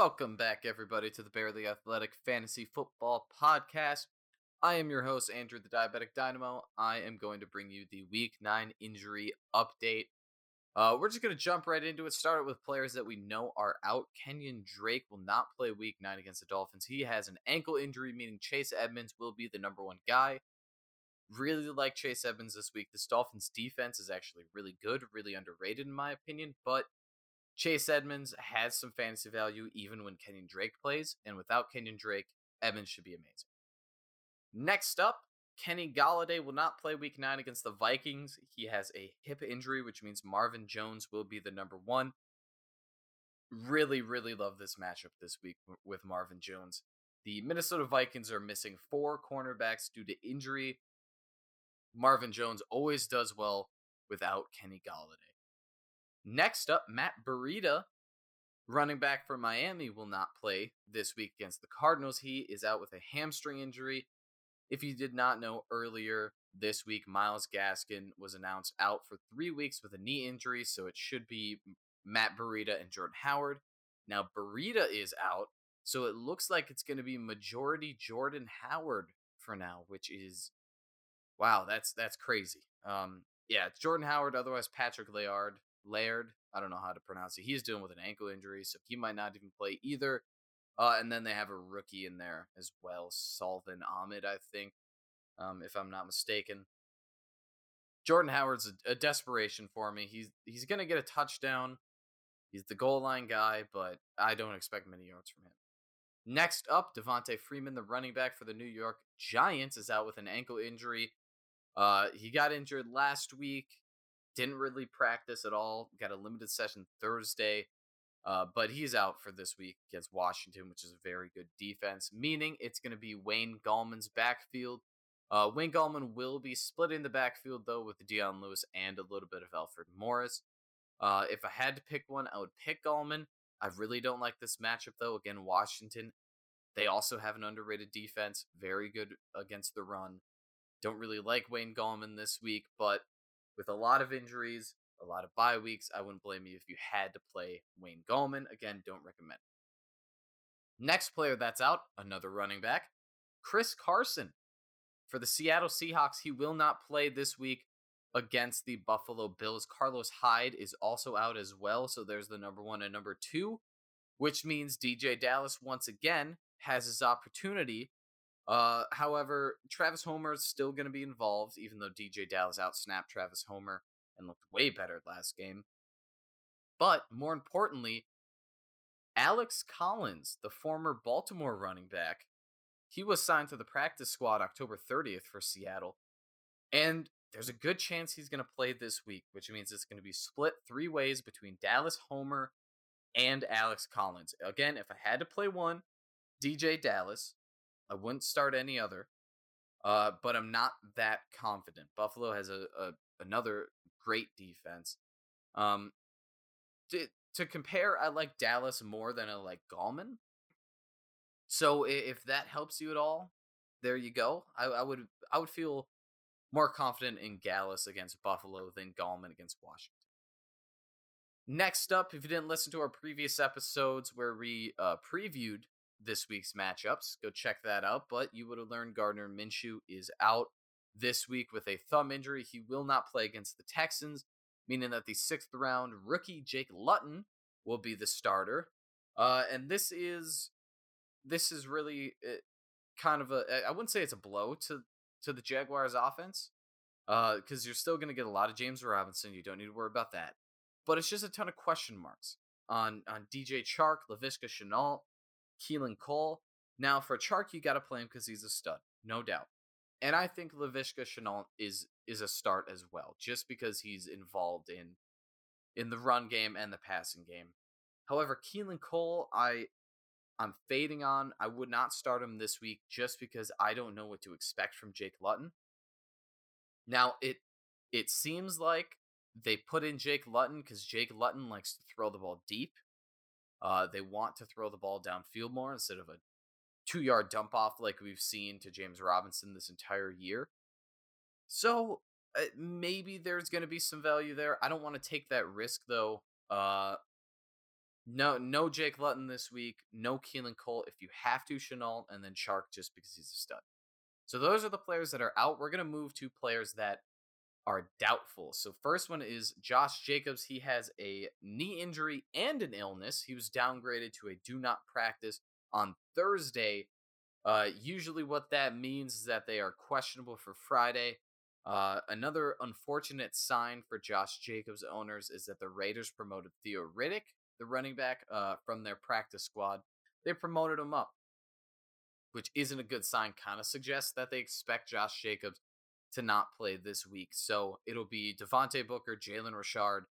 Welcome back, everybody, to the Barely Athletic Fantasy Football Podcast. I am your host, Andrew the Diabetic Dynamo. I am going to bring you the Week 9 injury update. We're just going to jump right into it. Start with players that we know are out. Kenyon Drake will not play Week 9 against the Dolphins. He has an ankle injury, meaning Chase Edmonds will be the number one guy. Really like Chase Edmonds this week. This Dolphins defense is actually really good, really underrated in my opinion, but Chase Edmonds has some fantasy value even when Kenyon Drake plays, and without Kenyon Drake, Edmonds should be amazing. Next up, Kenny Galladay will not play Week 9 against the Vikings. He has a hip injury, which means Marvin Jones will be the number one. Really, really love this matchup this week with Marvin Jones. The Minnesota Vikings are missing four cornerbacks due to injury. Marvin Jones always does well without Kenny Galladay. Next up, Matt Breida, running back for Miami, will not play this week against the Cardinals. He is out with a hamstring injury. If you did not know, earlier this week, Myles Gaskin was announced out for 3 weeks with a knee injury, so it should be Matt Breida and Jordan Howard. Now, Breida is out, so it looks like it's going to be majority Jordan Howard for now, which is, wow, that's crazy. It's Jordan Howard, otherwise Patrick Laird, I don't know how to pronounce it. He's dealing with an ankle injury, so he might not even play either. And then they have a rookie in there as well, Salvin Ahmed, I think, if I'm not mistaken. Jordan Howard's a desperation for me. He's going to get a touchdown. He's the goal line guy, but I don't expect many yards from him. Next up, Devontae Freeman, the running back for the New York Giants, is out with an ankle injury. He got injured last week. Didn't really practice at all. Got a limited session Thursday. But he's out for this week against Washington, which is a very good defense, meaning it's going to be Wayne Gallman's backfield. Wayne Gallman will be splitting the backfield, though, with Dion Lewis and a little bit of Alfred Morris. If I had to pick one, I would pick Gallman. I really don't like this matchup, though. Again, Washington, they also have an underrated defense. Very good against the run. Don't really like Wayne Gallman this week, but with a lot of injuries, a lot of bye weeks, I wouldn't blame you if you had to play Wayne Gallman. Again, don't recommend it. Next player that's out, another running back, Chris Carson. For the Seattle Seahawks, he will not play this week against the Buffalo Bills. Carlos Hyde is also out as well, so there's the number one and number two, which means DJ Dallas, once again, has his opportunity. However, Travis Homer is still going to be involved, even though DJ Dallas outsnapped Travis Homer and looked way better last game. But more importantly, Alex Collins, the former Baltimore running back, he was signed to the practice squad October 30th for Seattle. And there's a good chance he's going to play this week, which means it's going to be split three ways between Dallas Homer and Alex Collins. Again, if I had to play one, DJ Dallas. I wouldn't start any other, but I'm not that confident. Buffalo has another great defense. To compare, I like Dallas more than I like Gallman. So if that helps you at all, there you go. I would feel more confident in Dallas against Buffalo than Gallman against Washington. Next up, if you didn't listen to our previous episodes where we previewed this week's matchups, go check that out. But you would have learned Gardner Minshew is out this week with a thumb injury. He will not play against the Texans, meaning that the 6th round rookie Jake Luton will be the starter. And this is really kind of I wouldn't say it's a blow to the Jaguars offense, because you're still going to get a lot of James Robinson. You don't need to worry about that. But it's just a ton of question marks on DJ Chark, Laviska Shenault, Keelan Cole. Now, for Chark, you got to play him because he's a stud, no doubt. And I think Laviska Shenault is a start as well, just because he's involved in the run game and the passing game. However, Keelan Cole, I'm fading on. I would not start him this week just because I don't know what to expect from Jake Luton. Now, it seems like they put in Jake Luton because Jake Luton likes to throw the ball deep. They want to throw the ball downfield more instead of a 2-yard dump off like we've seen to James Robinson this entire year. So maybe there's going to be some value there. I don't want to take that risk, though. No Jake Luton this week. No Keelan Cole if you have to, Shenault, and then Chark just because he's a stud. So those are the players that are out. We're going to move to players that are doubtful. So first one is Josh Jacobs. He has a knee injury and an illness. He was downgraded to a do not practice on Thursday. Usually what that means is that they are questionable for Friday. Another unfortunate sign for Josh Jacobs owners is that the Raiders promoted Theo Riddick, the running back, from their practice squad. They promoted him up, which isn't a good sign. Kind of suggests that they expect Josh Jacobs to not play this week. So it'll be Devontae Booker, Jalen Richard,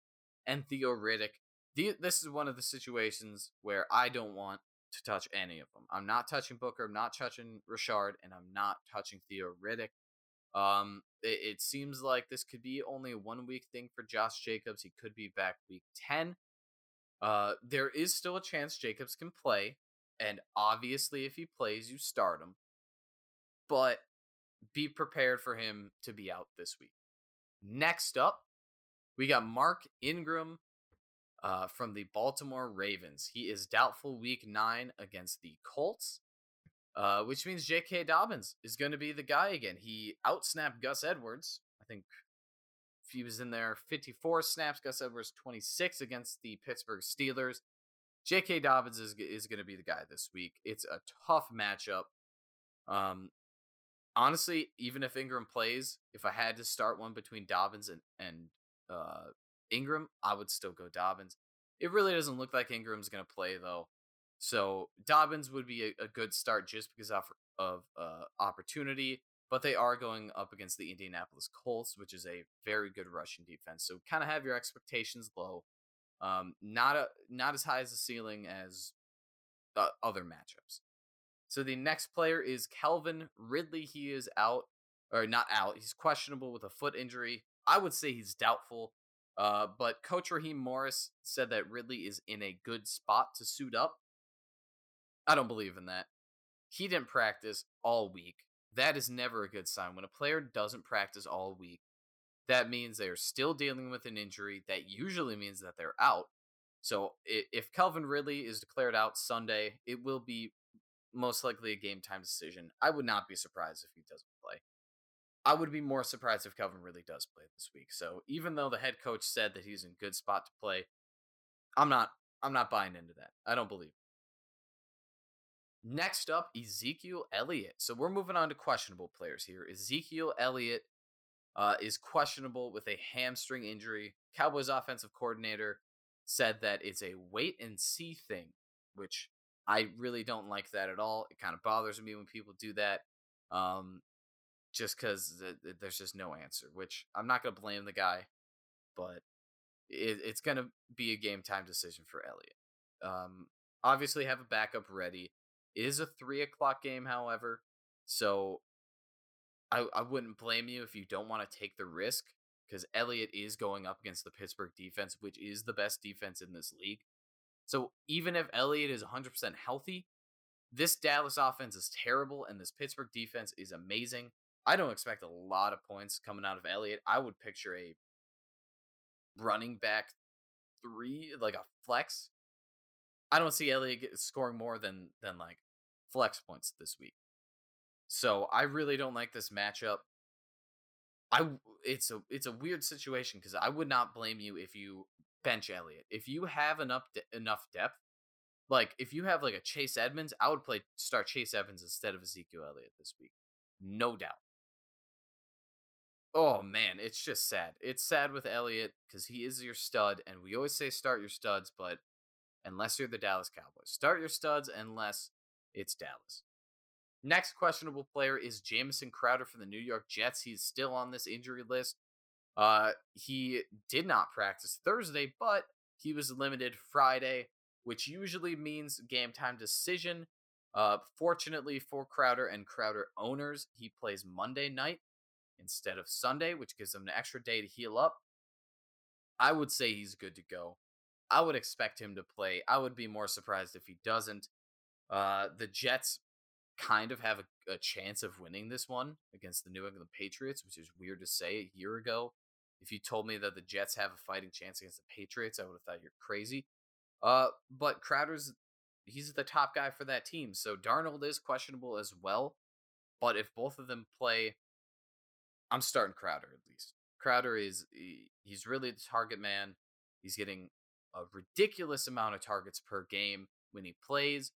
and Theo Riddick. This is one of the situations where I don't want to touch any of them. I'm not touching Booker, I'm not touching Richard, and I'm not touching Theo Riddick. It seems like this could be only a 1 week thing for Josh Jacobs. He could be back week 10. There is still a chance Jacobs can play, and obviously if he plays, you start him. But be prepared for him to be out this week. Next up, we got Mark Ingram from the Baltimore Ravens. He is doubtful week 9 against the Colts, which means JK Dobbins is going to be the guy again. He outsnapped Gus Edwards. I think he was in there 54 snaps. Gus Edwards 26 against the Pittsburgh Steelers. JK Dobbins is going to be the guy this week. It's a tough matchup. Honestly, even if Ingram plays, if I had to start one between Dobbins and Ingram, I would still go Dobbins. It really doesn't look like Ingram's going to play, though. So Dobbins would be a good start just because of opportunity. But they are going up against the Indianapolis Colts, which is a very good rushing defense. So kind of have your expectations low. Not as high as the ceiling as other matchups. So the next player is Calvin Ridley. He is out, or not out. He's questionable with a foot injury. I would say he's doubtful. But Coach Raheem Morris said that Ridley is in a good spot to suit up. I don't believe in that. He didn't practice all week. That is never a good sign. When a player doesn't practice all week, that means they are still dealing with an injury. That usually means that they're out. So if Calvin Ridley is declared out Sunday, it will be most likely a game time decision. I would not be surprised if he doesn't play. I would be more surprised if Calvin Ridley does play this week. So even though the head coach said that he's in good spot to play, I'm not buying into that. I don't believe it. Next up, Ezekiel Elliott. So we're moving on to questionable players here. Ezekiel Elliott is questionable with a hamstring injury. Cowboys offensive coordinator said that it's a wait and see thing, which I really don't like that at all. It kind of bothers me when people do that, just because there's just no answer, which I'm not going to blame the guy, but it's going to be a game time decision for Elliott. Obviously have a backup ready. It is a 3:00 game, however, so I wouldn't blame you if you don't want to take the risk, because Elliott is going up against the Pittsburgh defense, which is the best defense in this league. So even if Elliott is 100% healthy, this Dallas offense is terrible, and this Pittsburgh defense is amazing. I don't expect a lot of points coming out of Elliott. I would picture a running back 3, like a flex. I don't see Elliott scoring more than like flex points this week. So I really don't like this matchup. It's a weird situation, because I would not blame you if you bench Elliott. If you have enough depth, like if you have like a Chase Edmonds, I would start Chase Edmonds instead of Ezekiel Elliott this week. No doubt. Oh man, it's just sad. It's sad with Elliott because he is your stud, and we always say start your studs, but unless you're the Dallas Cowboys, start your studs unless it's Dallas. Next questionable player is Jamison Crowder from the New York Jets. He's still on this injury list. He did not practice Thursday, but he was limited Friday, which usually means game time decision. Fortunately for Crowder and Crowder owners, he plays Monday night instead of Sunday, which gives him an extra day to heal up. I would say he's good to go. I would expect him to play. I would be more surprised if he doesn't. The Jets kind of have a chance of winning this one against the New England Patriots, which is weird to say a year ago. If you told me that the Jets have a fighting chance against the Patriots, I would have thought you're crazy. But Crowder's, he's the top guy for that team. So Darnold is questionable as well. But if both of them play, I'm starting Crowder at least. Crowder is, he's really the target man. He's getting a ridiculous amount of targets per game when he plays.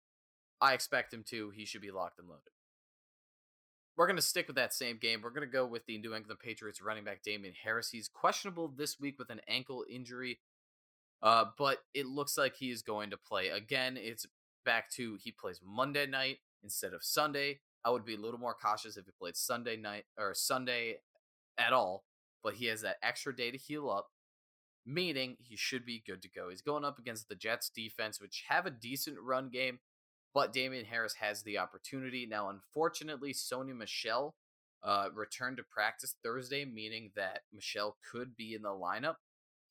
I expect him to. He should be locked and loaded. We're going to stick with that same game. We're going to go with the New England Patriots running back Damian Harris. He's questionable this week with an ankle injury, but it looks like he is going to play. Again, it's back to he plays Monday night instead of Sunday. I would be a little more cautious if he played Sunday night or Sunday at all, but he has that extra day to heal up, meaning he should be good to go. He's going up against the Jets defense, which have a decent run game. But Damian Harris has the opportunity. Now, unfortunately, Sony Michel returned to practice Thursday, meaning that Michel could be in the lineup,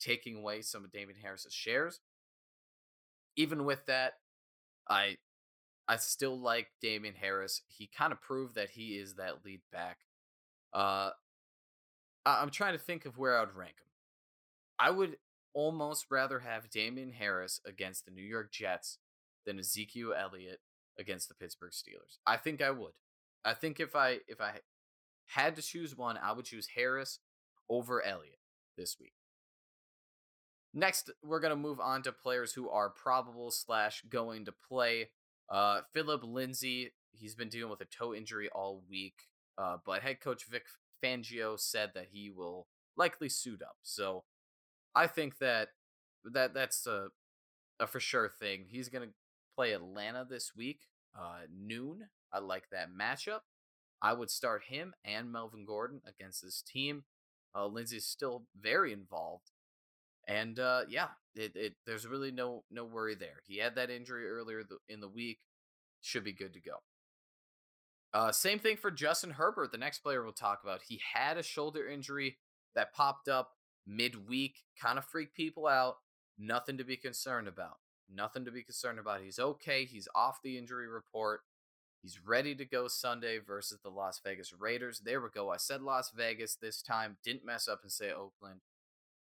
taking away some of Damian Harris's shares. Even with that, I still like Damian Harris. He kind of proved that he is that lead back. I'm trying to think of where I would rank him. I would almost rather have Damian Harris against the New York Jets than Ezekiel Elliott against the Pittsburgh Steelers. I think I would. I think if I had to choose one, I would choose Harris over Elliott this week. Next, we're going to move on to players who are probable / going to play. Philip Lindsay, he's been dealing with a toe injury all week, but head coach Vic Fangio said that he will likely suit up. So I think that's a for sure thing. He's going to play Atlanta this week, noon. I like that matchup. I would start him and Melvin Gordon against this team. Lindsey's still very involved, and there's really no worry there. He had that injury earlier in the week. Should be good to go. Same thing for Justin Herbert, the next player we'll talk about. He had a shoulder injury that popped up midweek, kind of freaked people out. Nothing to be concerned about. He's okay. He's off the injury report. He's ready to go Sunday versus the Las Vegas Raiders. There we go. I said Las Vegas this time. Didn't mess up and say Oakland.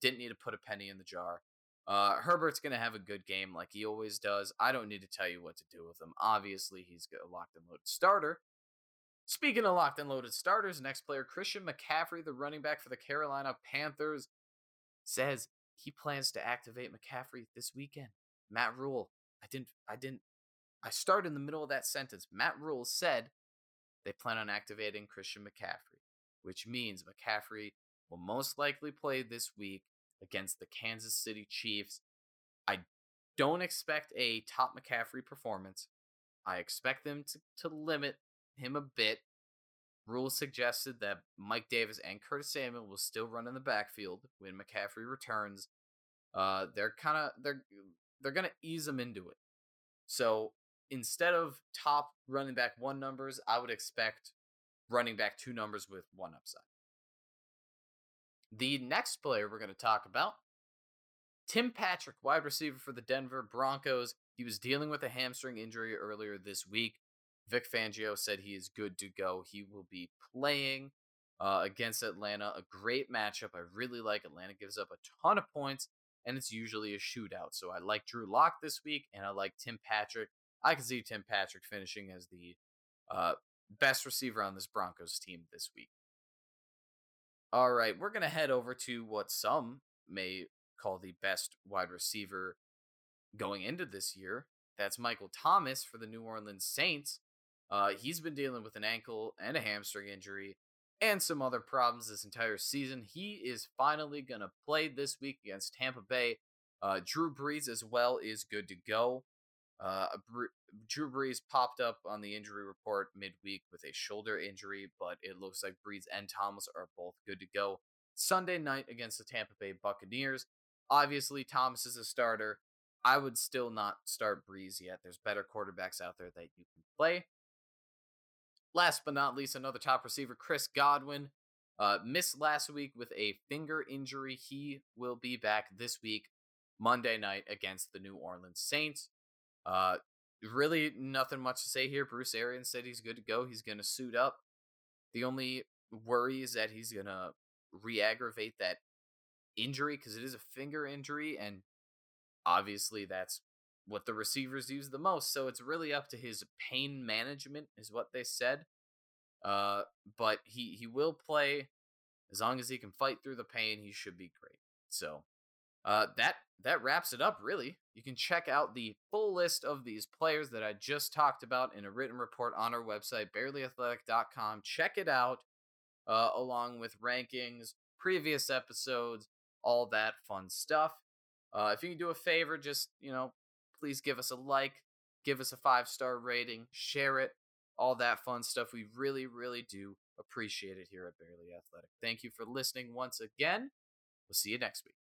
Didn't need to put a penny in the jar. Herbert's going to have a good game like he always does. I don't need to tell you what to do with him. Obviously, he's a locked and loaded starter. Speaking of locked and loaded starters, next player, Christian McCaffrey, the running back for the Carolina Panthers, says he plans to activate McCaffrey this weekend. Matt Rule, I started in the middle of that sentence. Matt Rule said they plan on activating Christian McCaffrey, which means McCaffrey will most likely play this week against the Kansas City Chiefs. I don't expect a top McCaffrey performance. I expect them to limit him a bit. Rule suggested that Mike Davis and Curtis Samuel will still run in the backfield when McCaffrey returns. They're going to ease him into it. So instead of top running back one numbers, I would expect running back two numbers with one upside. The next player we're going to talk about, Tim Patrick, wide receiver for the Denver Broncos. He was dealing with a hamstring injury earlier this week. Vic Fangio said he is good to go. He will be playing against Atlanta. A great matchup. I really like Atlanta. Gives up a ton of points. And it's usually a shootout. So I like Drew Lock this week, and I like Tim Patrick. I can see Tim Patrick finishing as the best receiver on this Broncos team this week. All right, we're going to head over to what some may call the best wide receiver going into this year. That's Michael Thomas for the New Orleans Saints. He's been dealing with an ankle and a hamstring injury and some other problems this entire season. He is finally going to play this week against Tampa Bay. Drew Brees as well is good to go. Drew Brees popped up on the injury report midweek with a shoulder injury, but it looks like Brees and Thomas are both good to go Sunday night against the Tampa Bay Buccaneers. Obviously, Thomas is a starter. I would still not start Brees yet. There's better quarterbacks out there that you can play. Last but not least, another top receiver, Chris Godwin, missed last week with a finger injury. He will be back this week, Monday night against the New Orleans Saints. Really nothing much to say here. Bruce Arians said he's good to go. He's going to suit up. The only worry is that he's going to re-aggravate that injury because it is a finger injury. And obviously that's what the receivers use the most. So it's really up to his pain management is what they said. But he will play as long as he can fight through the pain. He should be great. So that wraps it up, really. You can check out the full list of these players that I just talked about in a written report on our website, barelyathletic.com. Check it out, along with rankings, previous episodes, all that fun stuff. If you can do a favor, just, please give us a like, give us a 5-star rating, share it, all that fun stuff. We really, really do appreciate it here at Barely Athletic. Thank you for listening once again. We'll see you next week.